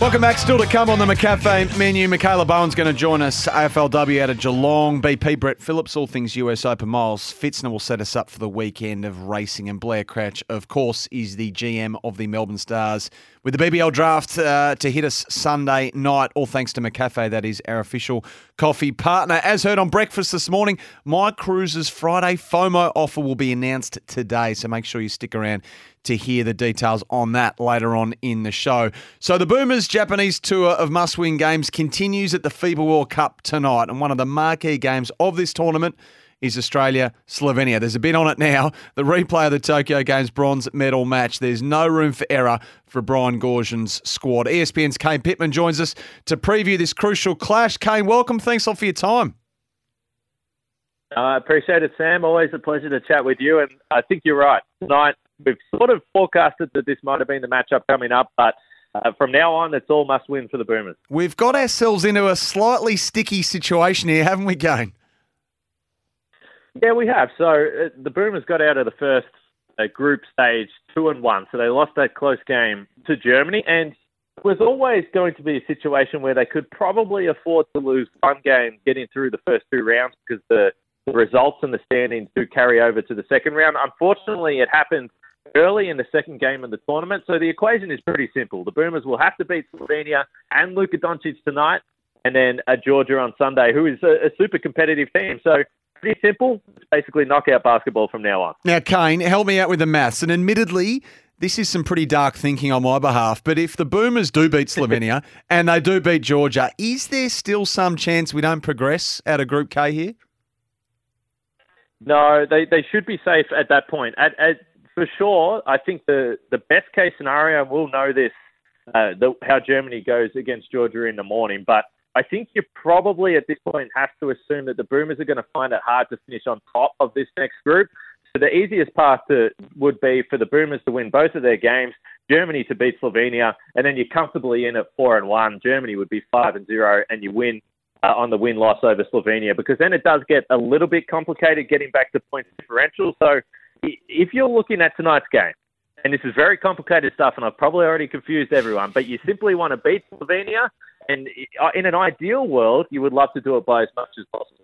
Welcome back. Still to come on the McCafe menu, Michaela Bowen's going to join us. AFLW out of Geelong, BP Brett Phillips, all things US Open. Miles Fitzner will set us up for the weekend of racing. And Blair Crouch, of course, is the GM of the Melbourne Stars with the BBL draft to hit us Sunday night. All thanks to McCafe, that is our official coffee partner. As heard on breakfast this morning, My Cruises Friday FOMO offer will be announced today. So make sure you stick around to hear the details on that later on in the show. So the Boomers' Japanese tour of must-win games continues at the FIBA World Cup tonight, and one of the marquee games of this tournament is Australia-Slovenia. There's a bit on it now. The replay of the Tokyo Games bronze medal match. There's no room for error for Brian Goorjian's squad. ESPN's Kane Pittman joins us to preview this crucial clash. Kane, welcome. Thanks all for your time. I appreciate it, Sam. Always a pleasure to chat with you, and I think you're right. Tonight, we've sort of forecasted that this might have been the matchup coming up, but from now on, it's all must win for the Boomers. We've got ourselves into a slightly sticky situation here, haven't we, Kane? Yeah, we have. So the Boomers got out of the first group stage 2-1, so they lost that close game to Germany, and it was always going to be a situation where they could probably afford to lose one game getting through the first two rounds because the results and the standings do carry over to the second round. Unfortunately, it happened early in the second game of the tournament. So the equation is pretty simple. The Boomers will have to beat Slovenia and Luka Doncic tonight, and then Georgia on Sunday, who is a super competitive team. So pretty simple. It's basically knockout basketball from now on. Now, Kane, help me out with the maths. And admittedly, this is some pretty dark thinking on my behalf. But if the Boomers do beat Slovenia and they do beat Georgia, is there still some chance we don't progress out of Group K here? No, they should be safe at that point. For sure, I think the best case scenario, and we'll know this, how Germany goes against Georgia in the morning, but I think you probably at this point have to assume that the Boomers are going to find it hard to finish on top of this next group. So the easiest path would be for the Boomers to win both of their games, Germany to beat Slovenia, and then you're comfortably in at 4-1. Germany would be 5-0, and you win on the win-loss over Slovenia, because then it does get a little bit complicated getting back to point differential. So if you're looking at tonight's game, and this is very complicated stuff, and I've probably already confused everyone, but you simply want to beat Slovenia, and in an ideal world, you would love to do it by as much as possible.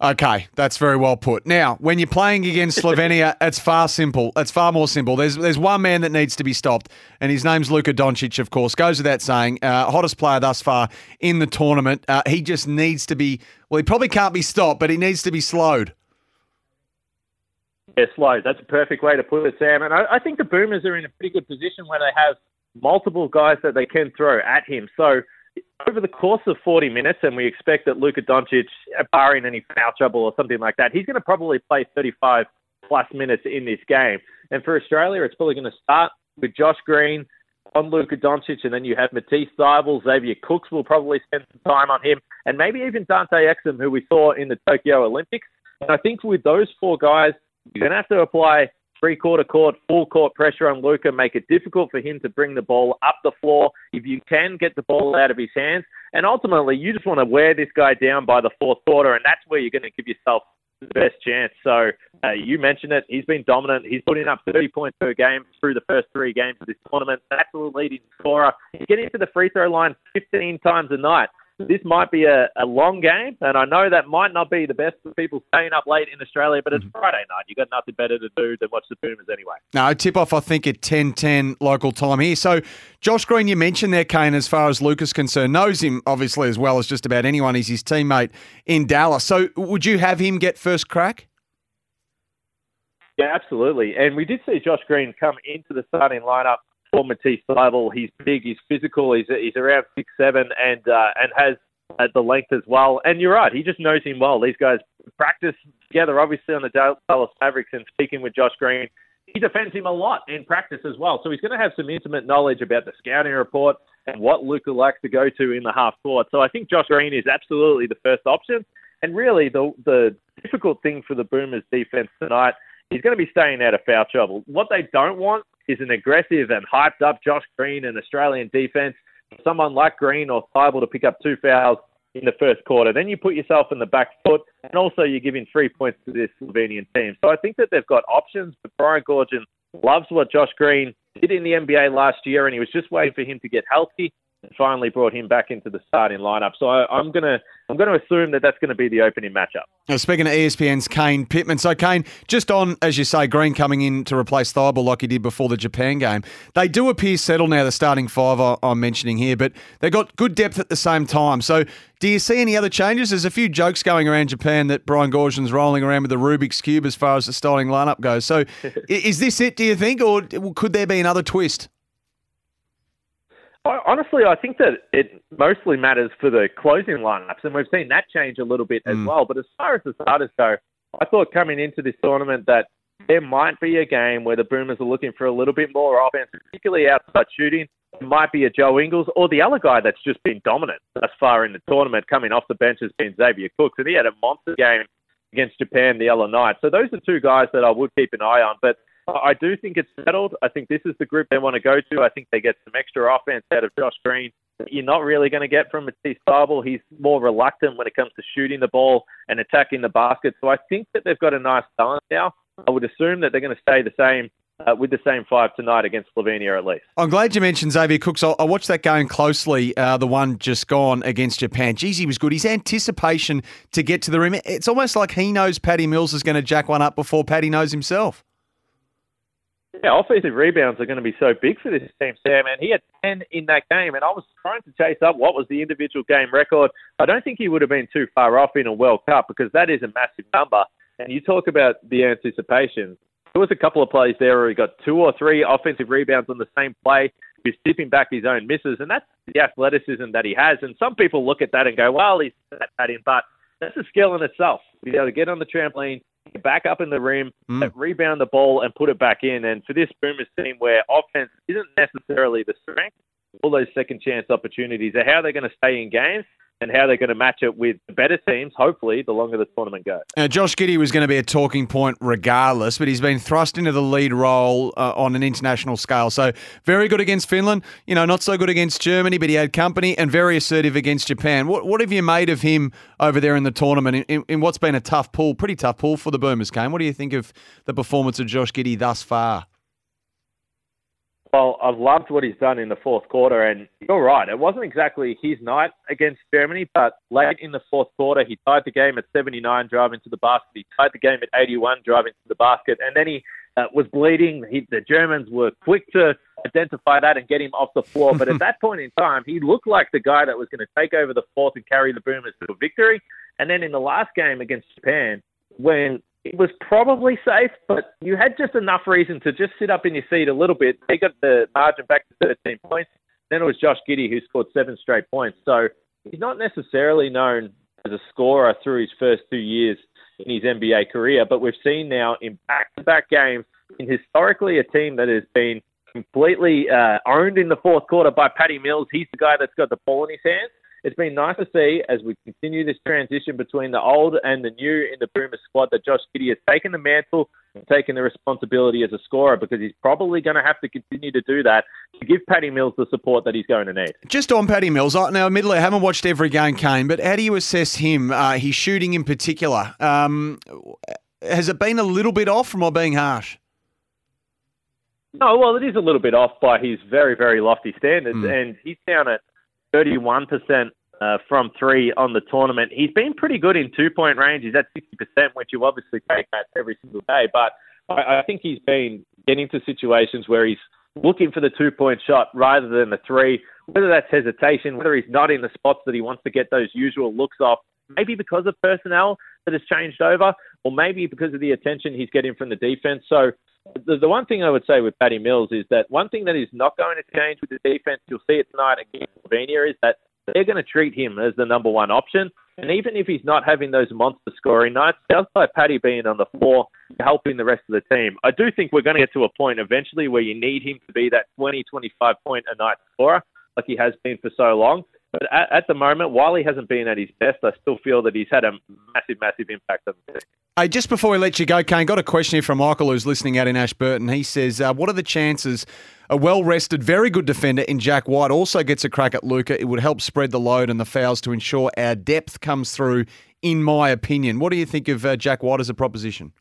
Okay, that's very well put. Now, when you're playing against Slovenia, it's far simple. It's far more simple. There's one man that needs to be stopped, and his name's Luka Doncic, of course. Goes without saying, hottest player thus far in the tournament. He just needs to be, well, he probably can't be stopped, but he needs to be slowed. Yeah, slowed. That's a perfect way to put it, Sam. And I think the Boomers are in a pretty good position where they have multiple guys that they can throw at him. So over the course of 40 minutes, and we expect that Luka Doncic, barring any foul trouble or something like that, he's going to probably play 35-plus minutes in this game. And for Australia, it's probably going to start with Josh Green on Luka Doncic, and then you have Matisse Thybulle. Xavier Cooks will probably spend some time on him, and maybe even Dante Exum, who we saw in the Tokyo Olympics. And I think with those four guys, you're going to have to apply three-quarter court, full-court pressure on Luka, make it difficult for him to bring the ball up the floor if you can get the ball out of his hands. And ultimately, you just want to wear this guy down by the fourth quarter, and that's where you're going to give yourself the best chance. So you mentioned it. He's been dominant. He's putting up 30 points per game through the first three games of this tournament. That's the leading scorer. He's getting to the free throw line 15 times a night. This might be a long game, and I know that might not be the best for people staying up late in Australia, but it's Friday night. You've got nothing better to do than watch the Boomers anyway. No, tip-off, I think, at 10:10 local time here. So, Josh Green, you mentioned there, Kane, as far as Luka's concerned, knows him, obviously, as well as just about anyone. He's his teammate in Dallas. So, would you have him get first crack? Yeah, absolutely. And we did see Josh Green come into the starting lineup for Matisse Thybulle. He's big, he's physical, he's around 6'7", and has the length as well. And you're right, he just knows him well. These guys practice together, obviously, on the Dallas Mavericks, and speaking with Josh Green, he defends him a lot in practice as well. So he's going to have some intimate knowledge about the scouting report and what Luka likes to go to in the half court. So I think Josh Green is absolutely the first option. And really, the difficult thing for the Boomers defense tonight is going to be staying out of foul trouble. What they don't want is an aggressive and hyped-up Josh Green and Australian defense. Someone like Green or Thybulle to pick up two fouls in the first quarter. Then you put yourself in the back foot, and also you're giving 3 points to this Slovenian team. So I think that they've got options, but Brian Goorjian loves what Josh Green did in the NBA last year, and he was just waiting for him to get healthy and finally brought him back into the starting lineup. So I'm going to assume that that's going to be the opening matchup. Now, speaking to ESPN's Kane Pittman. So, Kane, just on, as you say, Green coming in to replace Thybulle like he did before the Japan game. They do appear settled now, the starting five I'm mentioning here, but they've got good depth at the same time. So do you see any other changes? There's a few jokes going around Japan that Brian Goorjian's rolling around with the Rubik's Cube as far as the starting lineup goes. So is this it, do you think, or could there be another twist? Honestly, I think that it mostly matters for the closing lineups, and we've seen that change a little bit as well. But as far as the starters go, I thought coming into this tournament that there might be a game where the Boomers are looking for a little bit more offense, particularly outside shooting. It might be a Joe Ingles or the other guy that's just been dominant thus far in the tournament coming off the bench has been Xavier Cooks, and he had a monster game against Japan the other night. So those are two guys that I would keep an eye on, but I do think it's settled. I think this is the group they want to go to. I think they get some extra offense out of Josh Green that you're not really going to get from Matisse Thybulle. He's more reluctant when it comes to shooting the ball and attacking the basket. So I think that they've got a nice balance now. I would assume that they're going to stay the same with the same five tonight against Slovenia at least. I'm glad you mentioned Xavier Cooks. I watched that game closely, the one just gone against Japan. Jeez, he was good. His anticipation to get to the rim, it's almost like he knows Patty Mills is going to jack one up before Patty knows himself. Yeah, offensive rebounds are going to be so big for this team, Sam, and he had 10 in that game, and I was trying to chase up what was the individual game record. I don't think he would have been too far off in a World Cup because that is a massive number, and you talk about the anticipation. There was a couple of plays there where he got two or three offensive rebounds on the same play. He's tipping back his own misses, and that's the athleticism that he has, and some people look at that and go, well, he's that in, but that's a skill in itself. You know, to get on the trampoline, back up in the rim, rebound the ball and put it back in. And for this Boomers team where offense isn't necessarily the strength, all those second chance opportunities are how they're going to stay in games and how they're going to match it with better teams, hopefully, the longer the tournament goes. Now, Josh Giddey was going to be a talking point regardless, but he's been thrust into the lead role on an international scale. So very good against Finland, you know, not so good against Germany, but he had company and very assertive against Japan. What have you made of him over there in the tournament in what's been a tough pool, pretty tough pool for the Boomers, Kane? What do you think of the performance of Josh Giddey thus far? Well, I've loved what he's done in the fourth quarter, and you're right. It wasn't exactly his night against Germany, but late in the fourth quarter, he tied the game at 79, driving to the basket. He tied the game at 81, driving to the basket, and then he was bleeding. The Germans were quick to identify that and get him off the floor, but at that point in time, he looked like the guy that was going to take over the fourth and carry the Boomers to a victory. And then in the last game against Japan, when it was probably safe, but you had just enough reason to just sit up in your seat a little bit. They got the margin back to 13 points. Then it was Josh Giddey who scored 7 straight points. So he's not necessarily known as a scorer through his first 2 years in his NBA career, but we've seen now in back-to-back games, in historically a team that has been completely owned in the fourth quarter by Patty Mills. He's the guy that's got the ball in his hands. It's been nice to see as we continue this transition between the old and the new in the Boomers squad that Josh Giddey has taken the mantle and taken the responsibility as a scorer because he's probably going to have to continue to do that to give Patty Mills the support that he's going to need. Just on Patty Mills, now admittedly I haven't watched every game, Kane, but how do you assess him, his shooting in particular? Has it been a little bit off from being harsh? No, well, it is a little bit off by his very, very lofty standards and he's down at 31% from three on the tournament. He's been pretty good in two-point range. He's at 60%, which you obviously take that every single day. But I think he's been getting to situations where he's looking for the two-point shot rather than the three, whether that's hesitation, whether he's not in the spots that he wants to get those usual looks off, maybe because of personnel that has changed over, or maybe because of the attention he's getting from the defense. So the one thing I would say with Patty Mills is that one thing that is not going to change with the defense, you'll see it tonight against Slovenia, is that they're going to treat him as the number one option. And even if he's not having those monster scoring nights, just by Patty being on the floor, helping the rest of the team, I do think we're going to get to a point eventually where you need him to be that 20, 25-point a night scorer, like he has been for so long. But at the moment, while he hasn't been at his best, I still feel that he's had a massive, massive impact on the team. Hey, just before we let you go, Kane, got a question here from Michael, who's listening out in Ashburton. He says, what are the chances a well-rested, very good defender in Jack White also gets a crack at Luka? It would help spread the load and the fouls to ensure our depth comes through, in my opinion. What do you think of Jack White as a proposition?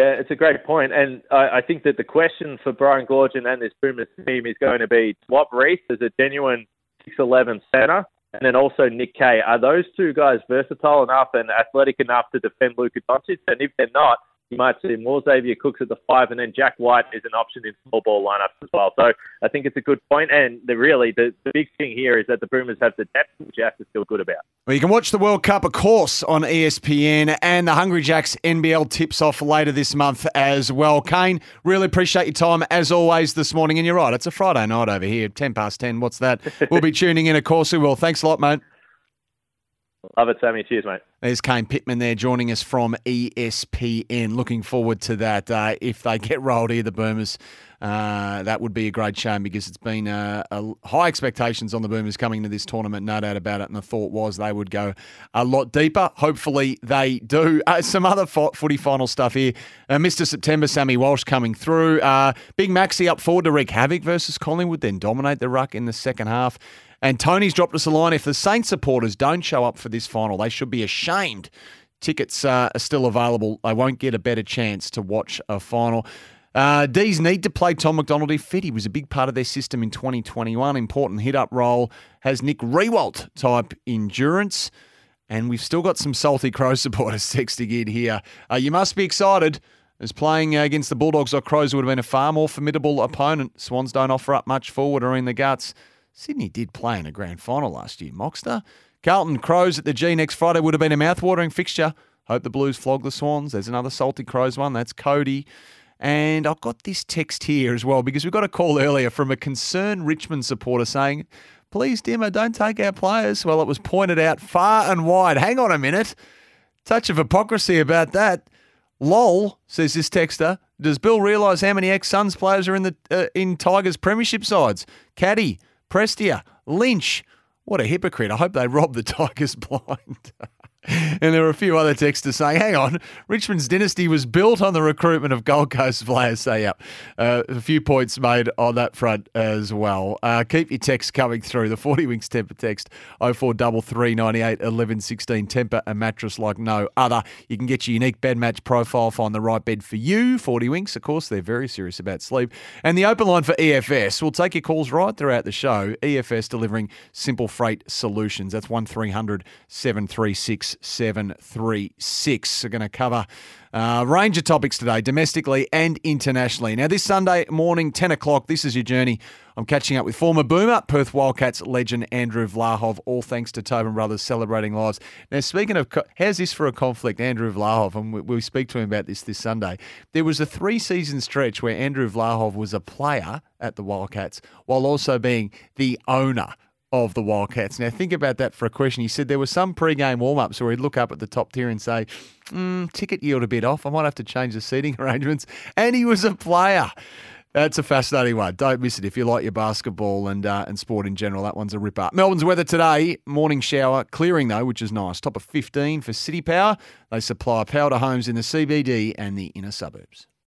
Yeah, it's a great point. And I think that the question for Brian Goorjian and this Boomers team is going to be, Swap Reese as a genuine 6'11 centre, and then also Nick Kay. Are those two guys versatile enough and athletic enough to defend Luka Doncic? And if they're not, you might see more Xavier Cooks at the 5, and then Jack White is an option in small ball lineups as well. So I think it's a good point, and the big thing here is that the Boomers have the depth, which Jack is still good about. Well, you can watch the World Cup, of course, on ESPN, and the Hungry Jack's NBL tips off later this month as well. Kane, really appreciate your time as always this morning, and you're right, it's a Friday night over here, 10 past 10. What's that? We'll be tuning in, of course we will. Thanks a lot, mate. Love it, Sammy. Cheers, mate. There's Kane Pittman there joining us from ESPN. Looking forward to that. If they get rolled here, the Boomers, that would be a great shame, because it's been high expectations on the Boomers coming into this tournament, no doubt about it, and the thought was they would go a lot deeper. Hopefully they do. Some other footy final stuff here. Mr. September, Sammy Walsh coming through. Big Maxie up forward to wreak havoc versus Collingwood, then dominate the ruck in the second half. And Tony's dropped us a line. If the Saints supporters don't show up for this final, they should be ashamed. Tickets are still available. They won't get a better chance to watch a final. D's need to play Tom McDonald if fit. He was a big part of their system in 2021. Important hit-up role. Has Nick Riewoldt-type endurance. And we've still got some salty Crow supporters texting in here. You must be excited, as playing against the Bulldogs or Crows would have been a far more formidable opponent. Swans don't offer up much forward or in the guts. Sydney did play in a grand final last year, Moxter. Carlton Crows at the G next Friday would have been a mouthwatering fixture. Hope the Blues flog the Swans. There's another salty Crows one. That's Cody. And I've got this text here as well, because we got a call earlier from a concerned Richmond supporter saying, please, Dimmer, don't take our players. Well, it was pointed out far and wide. Hang on a minute. Touch of hypocrisy about that. Lol, says this texter. Does Bill realise how many ex-Suns players are in Tigers premiership sides? Caddy, Prestia, Lynch. What a hypocrite. I hope they rob the Tigers blind. And there were a few other texters saying, hang on, Richmond's dynasty was built on the recruitment of Gold Coast players. So, yeah, a few points made on that front as well. Keep your texts coming through. The 40 Winks Temper text, 0433 98 11 16. Temper, a mattress like no other. You can get your unique bed match profile, find the right bed for you. 40 Winks, of course, they're very serious about sleep. And the open line for EFS. We'll take your calls right throughout the show. EFS, delivering simple freight solutions. That's 1300 736 736. We're going to cover a range of topics today, domestically and internationally. Now, this Sunday morning, 10 o'clock, this is your journey. I'm catching up with former Boomer, Perth Wildcats legend Andrew Vlahov, all thanks to Tobin Brothers Celebrating Lives. Now, speaking of, how's this for a conflict, Andrew Vlahov, and we speak to him about this Sunday. There was a 3-season stretch where Andrew Vlahov was a player at the Wildcats while also being the owner of the Wildcats. Now, think about that for a question. He said there were some pre-game warm-ups where he'd look up at the top tier and say, ticket yield a bit off. I might have to change the seating arrangements. And he was a player. That's a fascinating one. Don't miss it if you like your basketball and sport in general. That one's a ripper. Melbourne's weather today, morning shower, clearing though, which is nice. Top of 15 for City Power. They supply power to homes in the CBD and the inner suburbs.